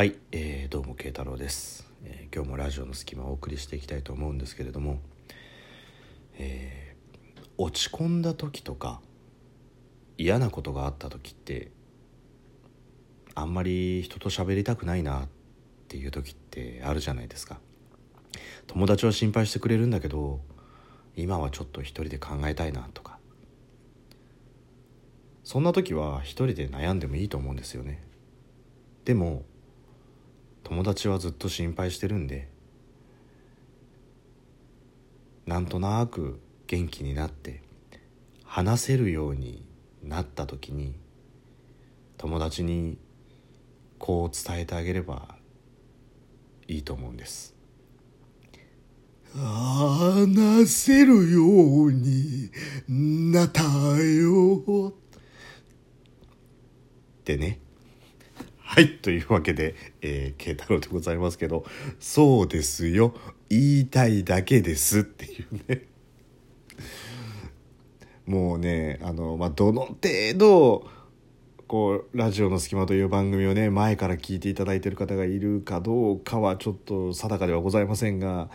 はい、どうも慶太郎です、今日もラジオの隙間をお送りしていきたいと思うんですけれども、落ち込んだ時とか嫌なことがあった時ってあんまり人と喋りたくないなっていう時ってあるじゃないですか。友達は心配してくれるんだけど今はちょっと一人で考えたいなとか、そんな時は一人で悩んでもいいと思うんですよね。でも友達はずっと心配してるんで、なんとなく元気になって話せるようになった時に友達にこう伝えてあげればいいと思うんです。話せるようになったよってね。はい、というわけで、慶太郎でございますけど、そうですよ、言いたいだけですっていうね。もうね、どの程度こうラジオの隙間という番組をね前から聞いていただいている方がいるかどうかはちょっと定かではございませんが、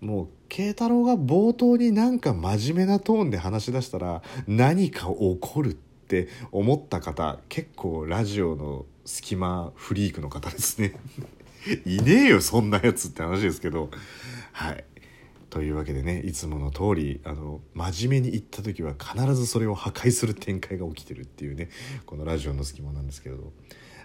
もう慶太郎が冒頭になんか真面目なトーンで話し出したら何か起こるって思った方、結構ラジオの隙間フリークの方ですね。いねえよそんなやつって話ですけど、はい。というわけでね、いつもの通り真面目に言った時は必ずそれを破壊する展開が起きてるっていうね、このラジオの隙間なんですけれど、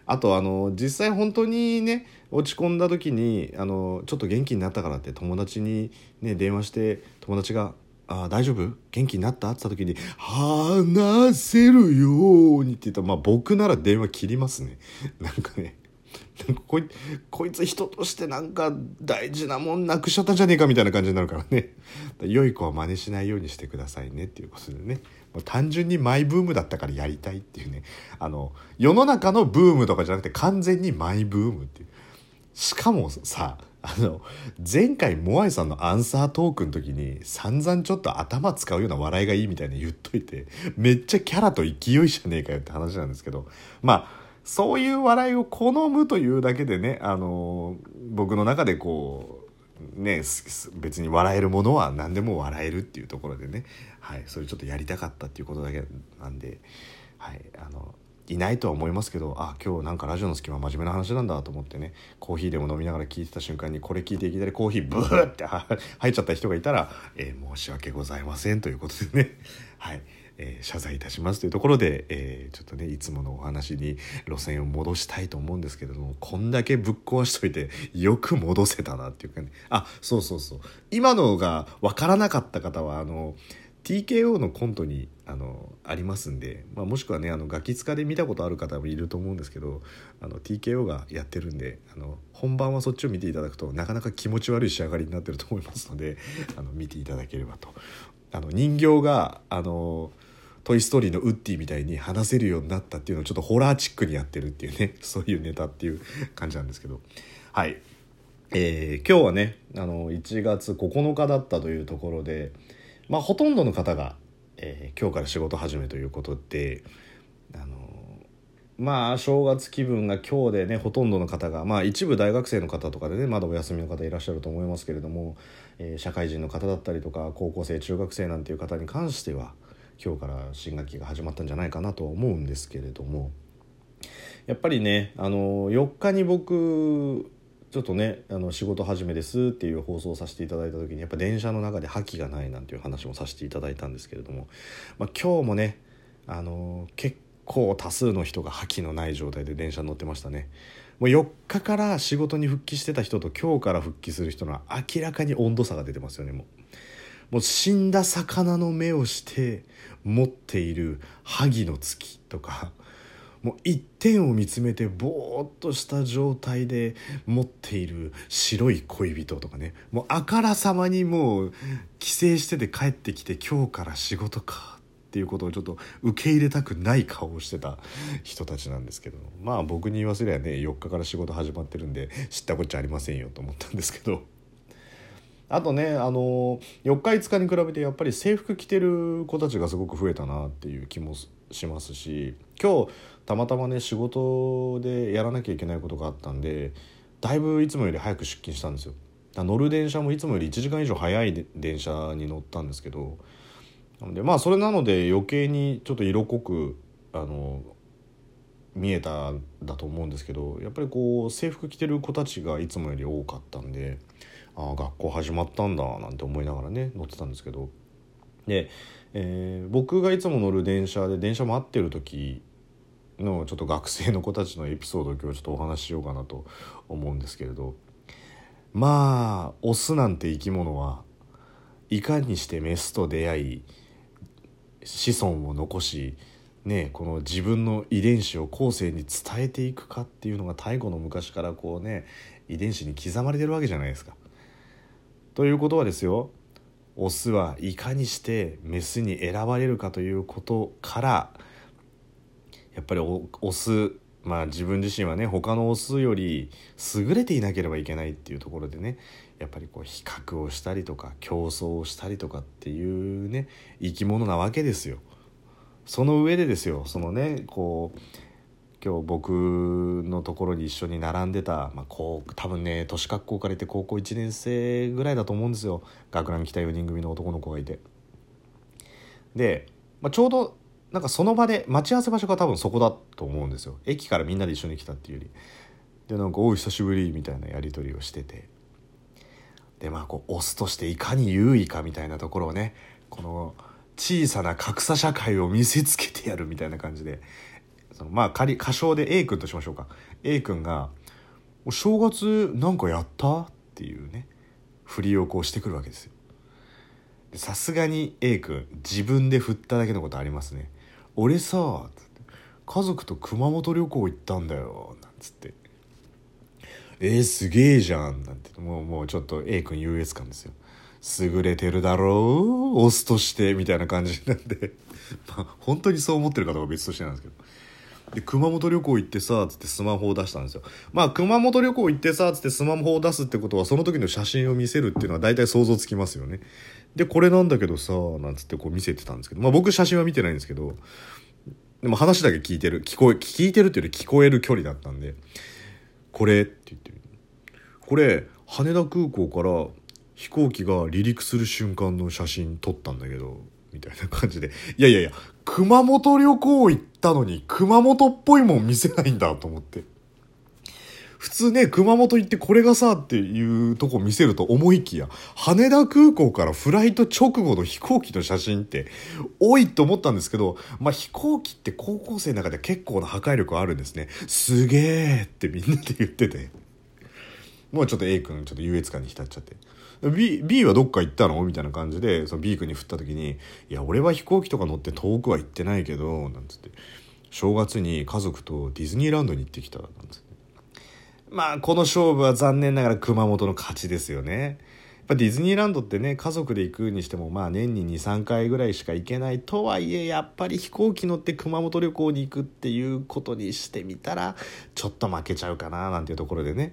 あと実際本当にね落ち込んだ時にちょっと元気になったからって友達にね電話して友達があ大丈夫元気になったって言った時に話せるようにって言ったら、僕なら電話切りますね。なんかこいつ人としてなんか大事なもんなくしちゃったじゃねえかみたいな感じになるからね。良い子は真似しないようにしてくださいねっていうことでね、単純にマイブームだったからやりたいっていうね、世の中のブームとかじゃなくて完全にマイブームっていう。しかもさ、前回モアイさんのアンサートークの時に散々ちょっと頭使うような笑いがいいみたいに言っといて、めっちゃキャラと勢いじゃねえかよって話なんですけど、そういう笑いを好むというだけでね、僕の中でこうね別に笑えるものは何でも笑えるっていうところでね、はい、それちょっとやりたかったっていうことだけなんで、はい、いないとは思いますけど、今日なんかラジオの隙間真面目な話なんだと思ってね、コーヒーでも飲みながら聞いてた瞬間にこれ聞いていきなりコーヒーブーって入っちゃった人がいたら、申し訳ございませんということでね、はい、謝罪いたしますというところで、ちょっとねいつものお話に路線を戻したいと思うんですけれども、こんだけぶっ壊しといてよく戻せたなっていうかね。そう今のがわからなかった方はTKO のコントにありますんで、もしくはねガキ使で見たことある方もいると思うんですけど、TKO がやってるんで本番はそっちを見ていただくとなかなか気持ち悪い仕上がりになってると思いますので、見ていただければと。人形がトイストーリーのウッディみたいに話せるようになったっていうのをちょっとホラーチックにやってるっていうね、そういうネタっていう感じなんですけど、はい、今日はね1月9日だったというところで、ほとんどの方が、今日から仕事始めということで、正月気分が今日でねほとんどの方が、一部大学生の方とかでねまだお休みの方いらっしゃると思いますけれども、社会人の方だったりとか高校生中学生なんていう方に関しては今日から新学期が始まったんじゃないかなとは思うんですけれども、やっぱりね4日に僕ちょっとね仕事始めですっていう放送をさせていただいた時にやっぱ電車の中で覇気がないなんていう話もさせていただいたんですけれども、今日もね結構多数の人が覇気のない状態で電車に乗ってましたね。もう4日から仕事に復帰してた人と今日から復帰する人の明らかに温度差が出てますよね。もう死んだ魚の目をして持っている萩の月とか、もう一点を見つめてぼーっとした状態で持っている白い恋人とかね、もうあからさまにもう帰省してて帰ってきて今日から仕事かっていうことをちょっと受け入れたくない顔をしてた人たちなんですけど、僕に言わせりゃね4日から仕事始まってるんで知ったこっちゃありませんよと思ったんですけど、あとね、4日5日に比べてやっぱり制服着てる子たちがすごく増えたなっていう気もしますし、今日たまたまね仕事でやらなきゃいけないことがあったんで、だいぶいつもより早く出勤したんですよ。乗る電車もいつもより1時間以上早い電車に乗ったんですけど、なのでまあそれなので余計にちょっと色濃く見えたんだと思うんですけど、やっぱりこう制服着てる子たちがいつもより多かったんで、ああ学校始まったんだなんて思いながらね乗ってたんですけど、で、僕がいつも乗る電車で電車待ってる時のちょっと学生の子たちのエピソードを今日ちょっとお話ししようかなと思うんですけれど、まあオスなんて生き物はいかにしてメスと出会い子孫を残しね、この自分の遺伝子を後世に伝えていくかっていうのが太古の昔からこうね遺伝子に刻まれてるわけじゃないですか。ということはですよ、オスはいかにしてメスに選ばれるかということから、やっぱりオス、まあ自分自身はね他のオスより優れていなければいけないっていうところでね、やっぱりこう比較をしたりとか競争をしたりとかっていうね生き物なわけですよ。その上でですよ、そのねこう今日僕のところに一緒に並んでた、まあ、こう多分ね年格好から言って高校1年生ぐらいだと思うんですよ、学ラン着た4人組の男の子がいて、で、まあ、ちょうどなんかその場で待ち合わせ場所が多分そこだと思うんですよ。駅からみんなで一緒に来たっていうよりで、なんかおう久しぶりみたいなやり取りをしてて、でまあこうオスとしていかに優位かみたいなところをね、この小さな格差社会を見せつけてやるみたいな感じで、そのまあ仮称で A 君としましょうか。 A 君がお正月なんかやったっていうね振りをこうしてくるわけですよ。さすがに A 君自分で振っただけのことありますね。俺さ家族と熊本旅行行ったんだよなんつって、すげえじゃんなんて、もうちょっと A 君優越感ですよ。優れてるだろうオスとしてみたいな感じなんでまあ本当にそう思ってる方は別としてなんですけど、で熊本旅行行ってさつってスマホを出したんですよ。まあ熊本旅行行ってさつってスマホを出すってことはその時の写真を見せるっていうのは大体想像つきますよね。でこれなんだけどさなんつってこう見せてたんですけど、まあ僕写真は見てないんですけど、でも話だけ聞いてるっていうより聞こえる距離だったんで、これって言ってる、これ羽田空港から飛行機が離陸する瞬間の写真撮ったんだけどみたいな感じで、いやいやいや熊本旅行行ったのに熊本っぽいもん見せないんだと思って、普通ね熊本行ってこれがさっていうとこ見せると思いきや、羽田空港からフライト直後の飛行機の写真って多いと思ったんですけど、まあ飛行機って高校生の中で結構な破壊力あるんですね。すげーってみんなで言ってて、もうちょっと A 君ちょっと優越感に浸っちゃって、B はどっか行ったのみたいな感じでその B 君に振った時に、いや俺は飛行機とか乗って遠くは行ってないけどなんつって、正月に家族とディズニーランドに行ってきたなんつって、まあこの勝負は残念ながら熊本の勝ちですよね。やっぱディズニーランドってね家族で行くにしてもまあ年に 2,3 回ぐらいしか行けないとはいえ、やっぱり飛行機乗って熊本旅行に行くっていうことにしてみたらちょっと負けちゃうかななんていうところでね、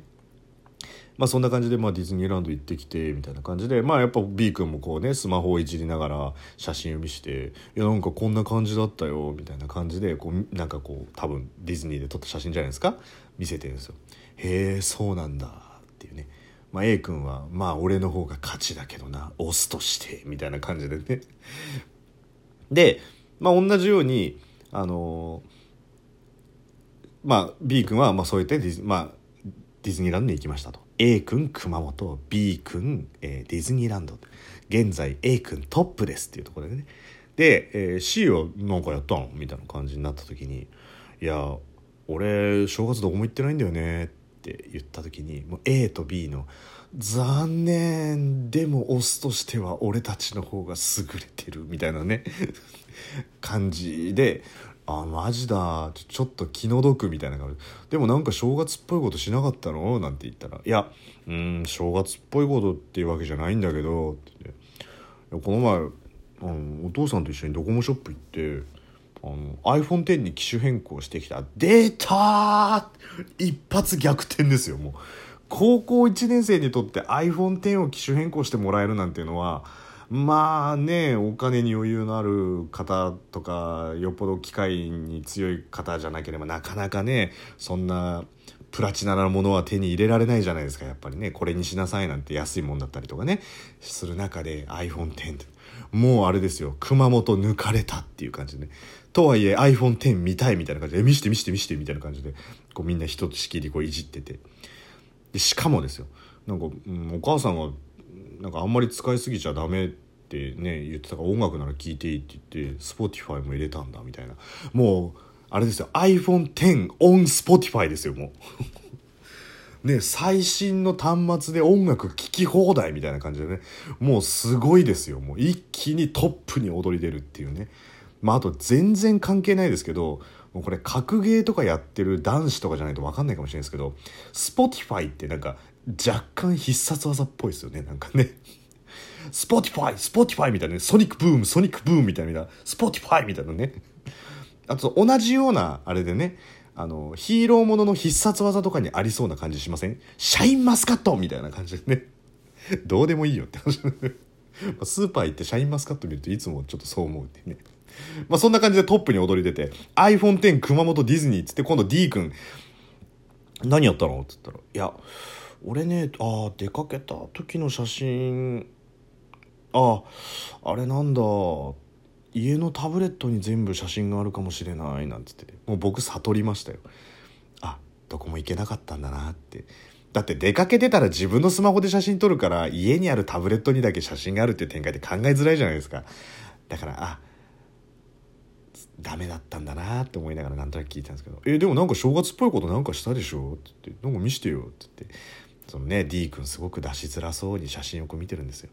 まあそんな感じでまあディズニーランド行ってきてみたいな感じで、まあやっぱ B 君もこうねスマホをいじりながら写真を見せて、いやなんかこんな感じだったよみたいな感じでこうなんかこう多分ディズニーで撮った写真じゃないですか、見せてるんですよ。へえそうなんだっていうね、まあ A 君はまあ俺の方が勝ちだけどなオスとしてみたいな感じでねでまあ同じようにまあ B 君はまあそうやってディズニーランドに行きましたと、A 君熊本 B 君、ディズニーランド現在 A 君トップですっていうところでね、で、C はなんかやったのみたいな感じになった時に、いや俺正月どこも行ってないんだよねって言った時に、もう A と B の残念でもオスとしては俺たちの方が優れてるみたいなね感じで、あマジだちょっと気の毒みたいな感じで、もなんか正月っぽいことしなかったのなんて言ったら、いや正月っぽいことっていうわけじゃないんだけどって言って、この前お父さんと一緒にドコモショップ行ってiPhone X に機種変更してきた。出たー一発逆転ですよ。もう高校1年生にとって iPhone X を機種変更してもらえるなんていうのは、まあね、お金に余裕のある方とかよっぽど機械に強い方じゃなければなかなかね、そんなプラチナなものは手に入れられないじゃないですか。やっぱりね、これにしなさいなんて安いもんだったりとかねする中で iPhone X ってもうあれですよ、熊本抜かれたっていう感じでね。とはいえ iPhone X 見たいみたいな感じで、見して見して見してみたいな感じでこうみんなひとしきりこういじってて、でしかもですよ、なんか、お母さんはなんかあんまり使いすぎちゃダメってね言ってたから、音楽なら聴いていいって言って Spotify も入れたんだみたいな。もうあれですよ、 iPhone X on Spotify ですよもうね、最新の端末で音楽聴き放題みたいな感じでね、もうすごいですよ。もう一気にトップに躍り出るっていうね。まああと全然関係ないですけど、もうこれ格ゲーとかやってる男子とかじゃないと分かんないかもしれないですけど、 Spotify ってなんか若干必殺技っぽいですよね。なんかね、Spotify みたいなね、ソニックブームみたいな、Spotify みたいなね。あと同じようなあれでね、ヒーローものの必殺技とかにありそうな感じしません？シャインマスカットみたいな感じでね、どうでもいいよって話。スーパー行ってシャインマスカット見るといつもちょっとそう思うってね。まあそんな感じでトップに躍り出て、 iPhone X 熊本ディズニーっつって、今度 D 君何やったのって言ったら、いや俺ね、出かけた時の写真、あれなんだ、家のタブレットに全部写真があるかもしれないなんて言って、もう僕悟りましたよ。どこも行けなかったんだなって。だって出かけてたら自分のスマホで写真撮るから、家にあるタブレットにだけ写真があるって展開で考えづらいじゃないですか。だからダメだったんだなって思いながらなんとなく聞いたんですけど、でもなんか正月っぽいことなんかしたでしょって言って、なんか見してよって言って、そのね D 君すごく出しづらそうに写真をこう見てるんですよ。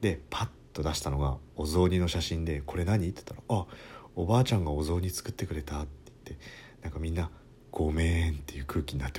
でパッと出したのがお雑煮の写真で、これ何って言ったら、おばあちゃんがお雑煮作ってくれたって言って、なんかみんなごめんっていう空気になって